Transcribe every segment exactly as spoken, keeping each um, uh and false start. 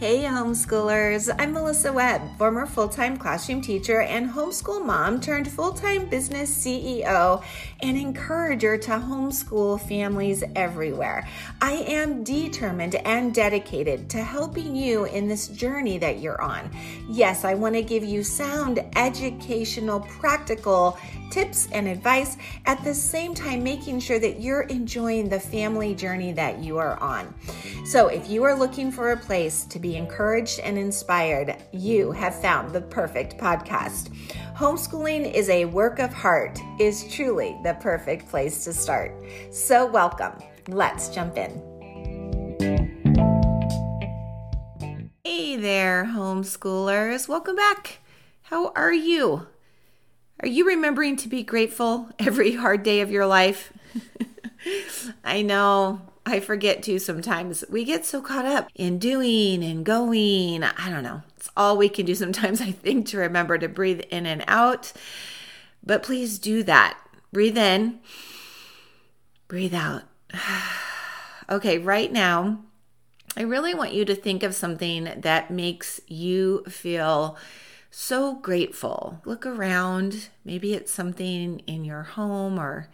Hey homeschoolers, I'm Melissa Webb, former full-time classroom teacher and homeschool mom turned full-time business C E O and encourager to homeschool families everywhere. I am determined and dedicated to helping you in this journey that you're on. Yes, I want to give you sound, educational, practical tips and advice at the same time making sure that you're enjoying the family journey that you are on. So if you are looking for a place to be encouraged and inspired, you have found the perfect podcast. Homeschooling is a work of heart, is truly the perfect place to start. So welcome. Let's jump in. Hey there, homeschoolers. Welcome back. How are you? Are you remembering to be grateful every hard day of your life? I know I forget to sometimes. We get so caught up in doing and going. I don't know. It's all we can do sometimes, I think, to remember to breathe in and out. But please do that. Breathe in. Breathe out. Okay, right now, I really want you to think of something that makes you feel so grateful. Look around. Maybe it's something in your home or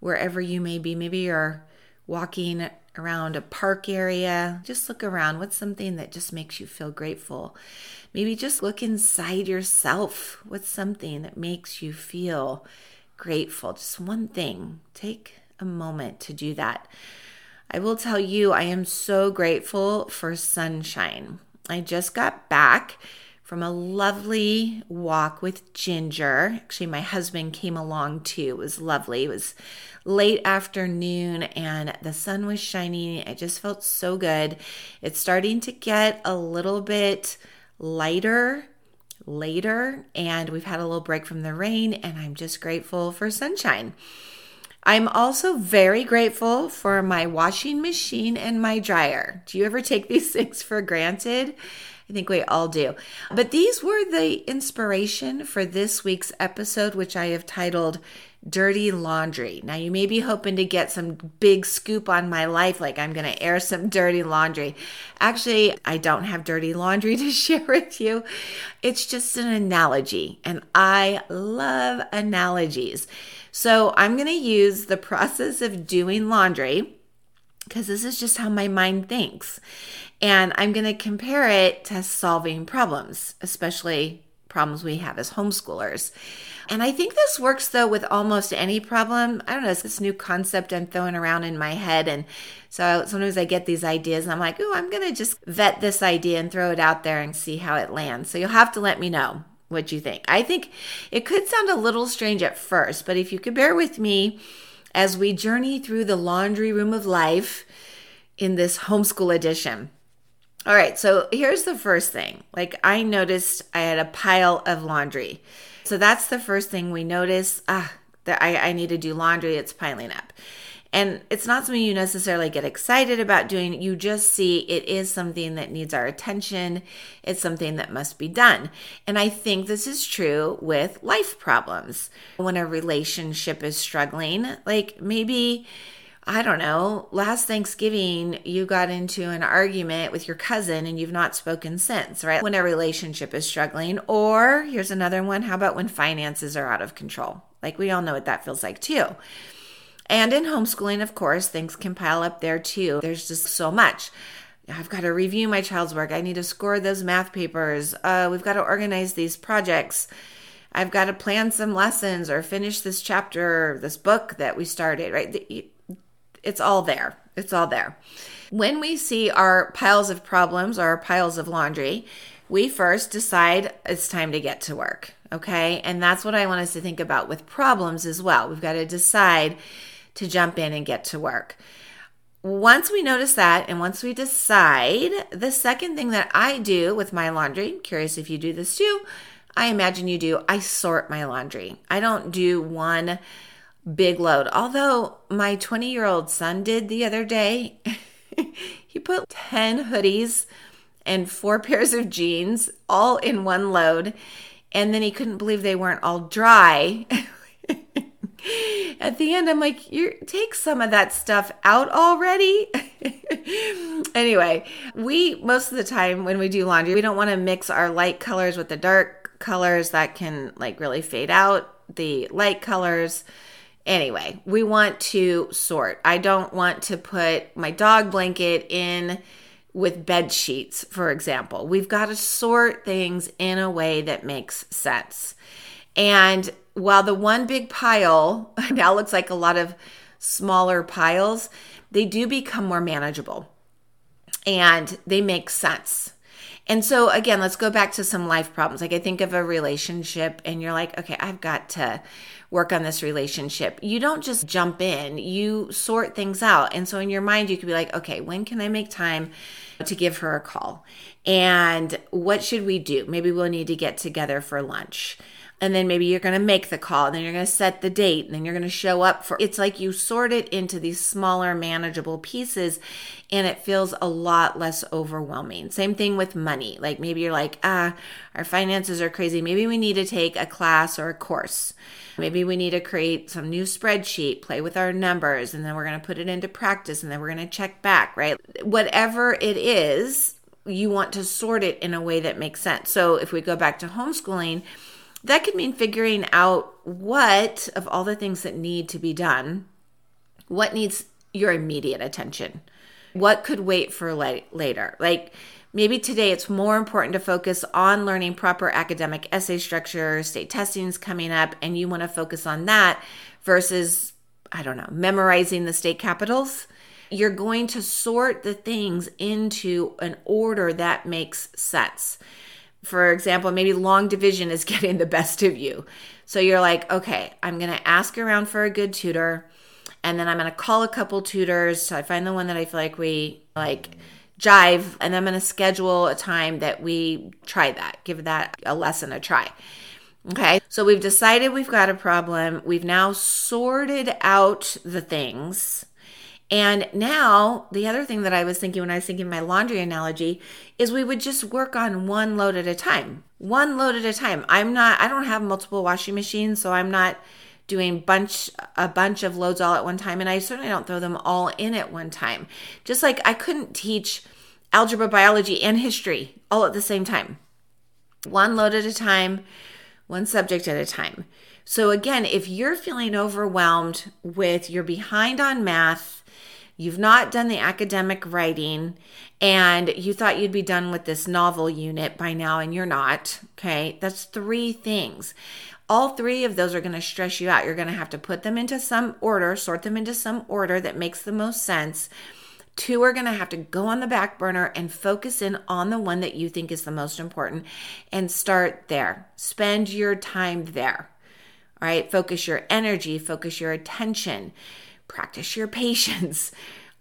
wherever you may be. Maybe you're walking around a park area. Just look around. What's something that just makes you feel grateful? Maybe just look inside yourself. What's something that makes you feel grateful? Just one thing. Take a moment to do that. I will tell you, I am so grateful for sunshine. I just got back from a lovely walk with Ginger. Actually, my husband came along too. It was lovely. It was late afternoon and the sun was shining. I just felt so good. It's starting to get a little bit lighter later, and we've had a little break from the rain, and I'm just grateful for sunshine. I'm also very grateful for my washing machine and my dryer. Do you ever take these things for granted? I think we all do. But these were the inspiration for this week's episode, which I have titled Dirty Laundry. Now, you may be hoping to get some big scoop on my life, like I'm going to air some dirty laundry. Actually, I don't have dirty laundry to share with you. It's just an analogy, and I love analogies. So I'm going to use the process of doing laundry because this is just how my mind thinks. And I'm going to compare it to solving problems, especially problems we have as homeschoolers. And I think this works, though, with almost any problem. I don't know, it's this new concept I'm throwing around in my head. And so sometimes I get these ideas and I'm like, oh, I'm going to just vet this idea and throw it out there and see how it lands. So you'll have to let me know what you think. I think it could sound a little strange at first, but if you could bear with me as we journey through the laundry room of life in this homeschool edition. All right, so here's the first thing. Like, I noticed I had a pile of laundry. So that's the first thing we notice. Ah, that I, I need to do laundry. It's piling up. And it's not something you necessarily get excited about doing. You just see it is something that needs our attention. It's something that must be done. And I think this is true with life problems. When a relationship is struggling, like maybe, I don't know, last Thanksgiving, you got into an argument with your cousin and you've not spoken since, right? When a relationship is struggling, or here's another one, how about when finances are out of control? Like, we all know what that feels like too. And in homeschooling, of course, things can pile up there too. There's just so much. I've got to review my child's work. I need to score those math papers. Uh, we've got to organize these projects. I've got to plan some lessons or finish this chapter, this book that we started, right? The, It's all there. It's all there. When we see our piles of problems or our piles of laundry, we first decide it's time to get to work, okay? And that's what I want us to think about with problems as well. We've got to decide to jump in and get to work. Once we notice that and once we decide, the second thing that I do with my laundry, I'm curious if you do this too, I imagine you do, I sort my laundry. I don't do one big load. Although my twenty-year-old son did the other day, he put ten hoodies and four pairs of jeans all in one load, and then he couldn't believe they weren't all dry. at the end, I'm like, you take some of that stuff out already. Anyway, we, most of the time when we do laundry, we don't want to mix our light colors with the dark colors that can like really fade out the light colors. Anyway, we want to sort. I don't want to put my dog blanket in with bed sheets, for example. We've got to sort things in a way that makes sense. And while the one big pile now looks like a lot of smaller piles, they do become more manageable and they make sense. And so again, let's go back to some life problems. Like I think of a relationship and you're like, okay, I've got to work on this relationship. You don't just jump in, you sort things out. And so in your mind, you could be like, okay, when can I make time to give her a call? And what should we do? Maybe we'll need to get together for lunch. And then maybe you're going to make the call, and then you're going to set the date, and then you're going to show up for, it's like you sort it into these smaller manageable pieces and it feels a lot less overwhelming. Same thing with money. Like maybe you're like, ah, our finances are crazy. Maybe we need to take a class or a course. Maybe we need to create some new spreadsheet, play with our numbers, and then we're going to put it into practice and then we're going to check back, right? Whatever it is, you want to sort it in a way that makes sense. So if we go back to homeschooling, that could mean figuring out what, of all the things that need to be done, what needs your immediate attention? What could wait for later? Like maybe today it's more important to focus on learning proper academic essay structure, state testing is coming up, and you want to focus on that versus, I don't know, memorizing the state capitals. You're going to sort the things into an order that makes sense. For example, maybe long division is getting the best of you. So you're like, okay, I'm going to ask around for a good tutor, and then I'm going to call a couple tutors so I find the one that I feel like we like jive, and I'm going to schedule a time that we try that, give that a lesson a try. Okay, so we've decided we've got a problem. We've now sorted out the things. And now the other thing that I was thinking when I was thinking my laundry analogy is we would just work on one load at a time, one load at a time. I'm not, I don't have multiple washing machines, so I'm not doing bunch a bunch of loads all at one time. And I certainly don't throw them all in at one time. Just like I couldn't teach algebra, biology, and history all at the same time. One load at a time, one subject at a time. So again, if you're feeling overwhelmed with you're behind on math, you've not done the academic writing, and you thought you'd be done with this novel unit by now, and you're not, okay? That's three things. All three of those are going to stress you out. You're going to have to put them into some order, sort them into some order that makes the most sense. Two are going to have to go on the back burner and focus in on the one that you think is the most important and start there. Spend your time there, all right? Focus your energy, focus your attention. Practice your patience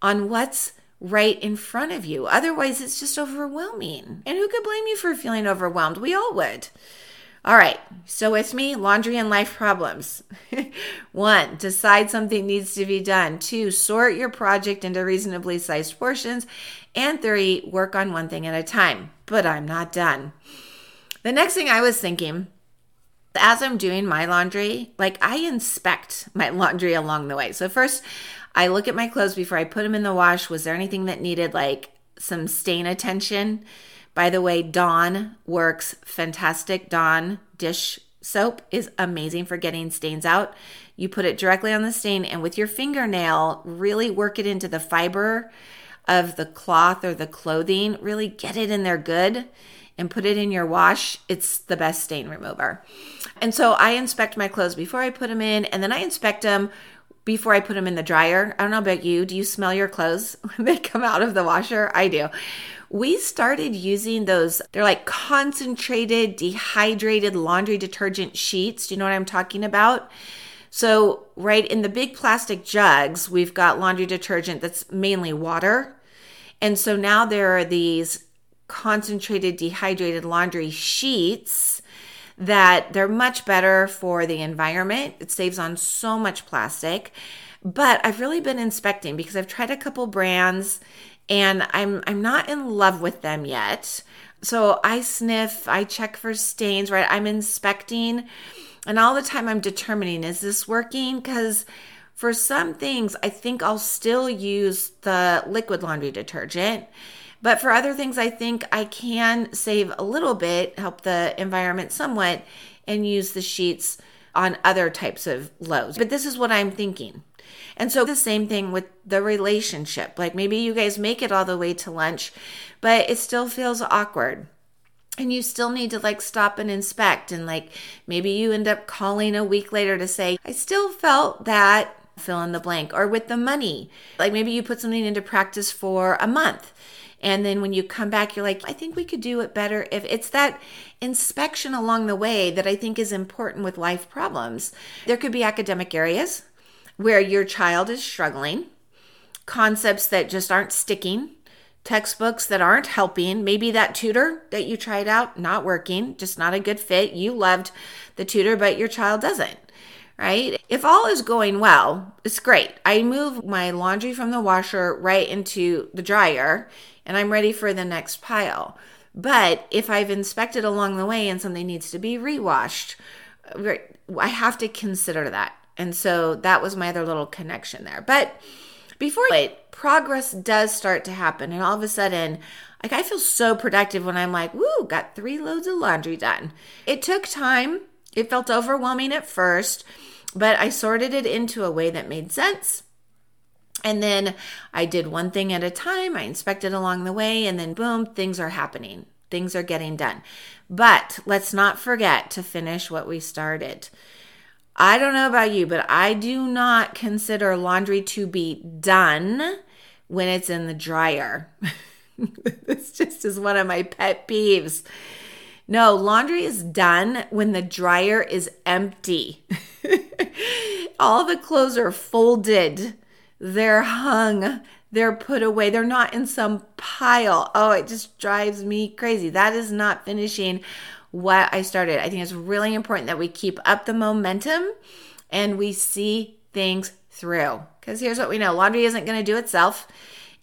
on what's right in front of you. Otherwise, it's just overwhelming. And who could blame you for feeling overwhelmed? We all would. All right. So with me, laundry and life problems. One, decide something needs to be done. Two, sort your project into reasonably sized portions. And three, work on one thing at a time. But I'm not done. The next thing I was thinking, as I'm doing my laundry, like I inspect my laundry along the way. So first I look at my clothes before I put them in the wash. Was there anything that needed like some stain attention? By the way, Dawn works fantastic. Dawn dish soap is amazing for getting stains out. You put it directly on the stain and with your fingernail, really work it into the fiber of the cloth or the clothing. Really get it in there good. And put it in your wash, it's the best stain remover. And so I inspect my clothes before I put them in, and then I inspect them before I put them in the dryer. I don't know about you, do you smell your clothes when they come out of the washer? I do. We started using those, they're like concentrated, dehydrated laundry detergent sheets. Do you know what I'm talking about? So right in the big plastic jugs, we've got laundry detergent that's mainly water. And so now there are these concentrated dehydrated laundry sheets that they're much better for the environment. It saves on so much plastic, but I've really been inspecting because I've tried a couple brands and I'm I'm not in love with them yet. So I sniff, I check for stains, right? I'm inspecting And all the time I'm determining, is this working? Because for some things, I think I'll still use the liquid laundry detergent. But for other things, I think I can save a little bit, help the environment somewhat, and use the sheets on other types of loads. But this is what I'm thinking. And so the same thing with the relationship. Like maybe you guys make it all the way to lunch, but it still feels awkward. And you still need to like stop and inspect. And like maybe you end up calling a week later to say, I still felt that fill in the blank. Or with the money, like maybe you put something into practice for a month. And then when you come back, you're like, I think we could do it better if it's that inspection along the way that I think is important with life problems. There could be academic areas where your child is struggling, concepts that just aren't sticking, textbooks that aren't helping, maybe that tutor that you tried out, not working, just not a good fit. You loved the tutor, but your child doesn't, right? If all is going well, it's great. I move my laundry from the washer right into the dryer and I'm ready for the next pile. But if I've inspected along the way and something needs to be rewashed, I have to consider that. And so that was my other little connection there. But before it, progress does start to happen. And all of a sudden, like I feel so productive when I'm like, woo, got three loads of laundry done. It took time. It felt overwhelming at first, but I sorted it into a way that made sense. And then I did one thing at a time. I inspected along the way and then boom, things are happening. Things are getting done. But let's not forget to finish what we started. I don't know about you, but I do not consider laundry to be done when it's in the dryer. This just is one of my pet peeves. No, laundry is done when the dryer is empty. All the clothes are folded. They're hung. They're put away. They're not in some pile. Oh, it just drives me crazy. That is not finishing what I started. I think it's really important that we keep up the momentum and we see things through. Because here's what we know. Laundry isn't going to do itself.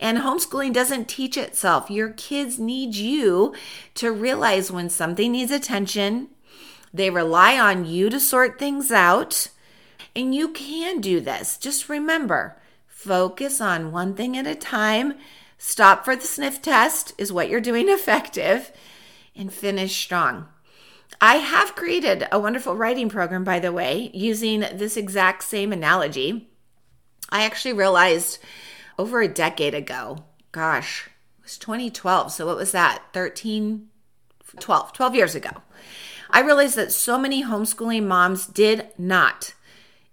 And homeschooling doesn't teach itself. Your kids need you to realize when something needs attention. They rely on you to sort things out. And you can do this. Just remember, focus on one thing at a time. Stop for the sniff test is what you're doing effective. And finish strong. I have created a wonderful writing program, by the way, using this exact same analogy. I actually realized over a decade ago, gosh, it was twenty twelve. So what was that? thirteen, twelve, twelve years ago. I realized that so many homeschooling moms did not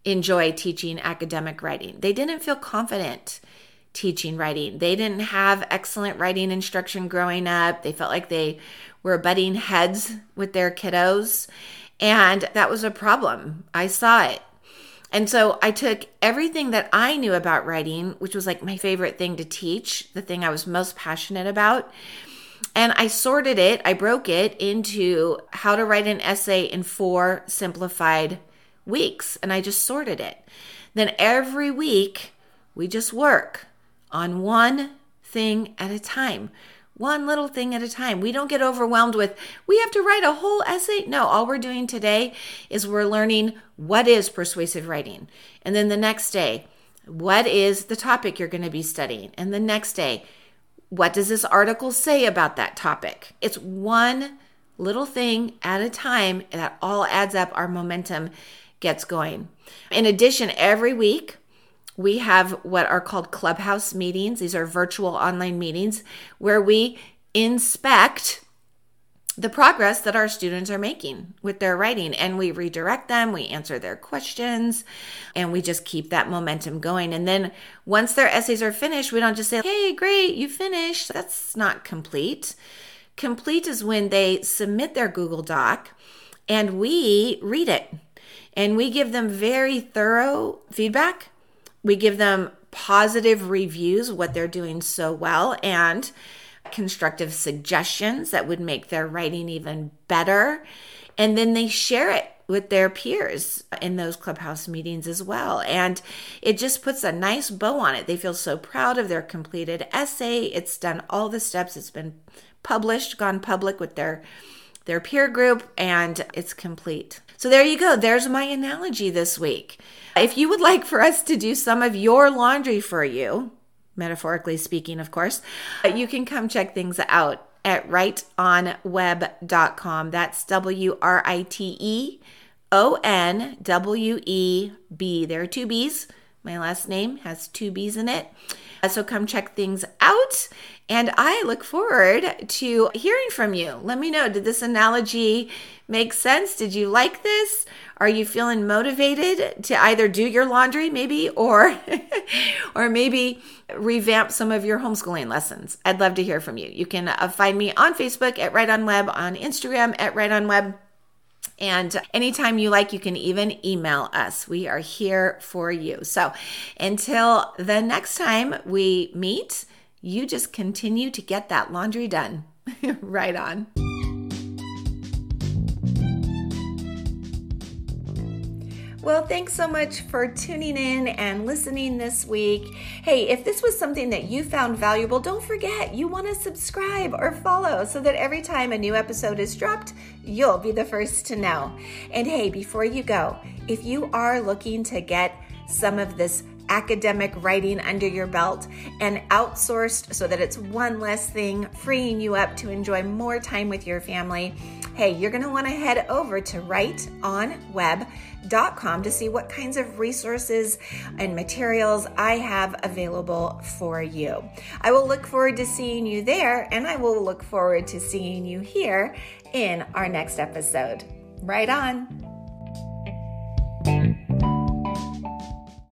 enjoy teaching academic writing. They didn't feel confident teaching writing. They didn't have excellent writing instruction growing up. They felt like they were butting heads with their kiddos. And that was a problem. I saw it. And so I took everything that I knew about writing, which was like my favorite thing to teach, the thing I was most passionate about, and I sorted it, I broke it into how to write an essay in four simplified weeks, and I just sorted it. Then every week, we just work on one thing at a time, one little thing at a time. We don't get overwhelmed with, we have to write a whole essay. No, all we're doing today is we're learning what is persuasive writing. And then the next day, what is the topic you're going to be studying? And the next day, what does this article say about that topic? It's one little thing at a time that all adds up. Our momentum gets going. In addition, every week, we have what are called clubhouse meetings. These are virtual online meetings where we inspect the progress that our students are making with their writing. And we redirect them, we answer their questions, and we just keep that momentum going. And then once their essays are finished, we don't just say, hey, great, you finished. That's not complete. Complete is when they submit their Google Doc and we read it. And we give them very thorough feedback. We give them positive reviews, what they're doing so well, and constructive suggestions that would make their writing even better. And then they share it with their peers in those clubhouse meetings as well. And it just puts a nice bow on it. They feel so proud of their completed essay. It's done all the steps. It's been published, gone public with their their peer group, and it's complete. So there you go. There's my analogy this week. If you would like for us to do some of your laundry for you, metaphorically speaking, of course, you can come check things out at write on web dot com. That's W R I T E O N W E B. There are two B's. My last name has two B's in it. So come check things out. And I look forward to hearing from you. Let me know, did this analogy make sense? Did you like this? Are you feeling motivated to either do your laundry maybe, or, or maybe revamp some of your homeschooling lessons? I'd love to hear from you. You can find me on Facebook at WriteOnWeb, on Instagram at WriteOnWeb. And anytime you like, you can even email us. We are here for you. So until the next time we meet, you just continue to get that laundry done. Right on. Well, thanks so much for tuning in and listening this week. Hey, if this was something that you found valuable, don't forget you want to subscribe or follow so that every time a new episode is dropped, you'll be the first to know. And hey, before you go, if you are looking to get some of this academic writing under your belt and outsourced so that it's one less thing, freeing you up to enjoy more time with your family, hey, you're going to want to head over to write on web dot com to see what kinds of resources and materials I have available for you. I will look forward to seeing you there, and I will look forward to seeing you here in our next episode. Right on.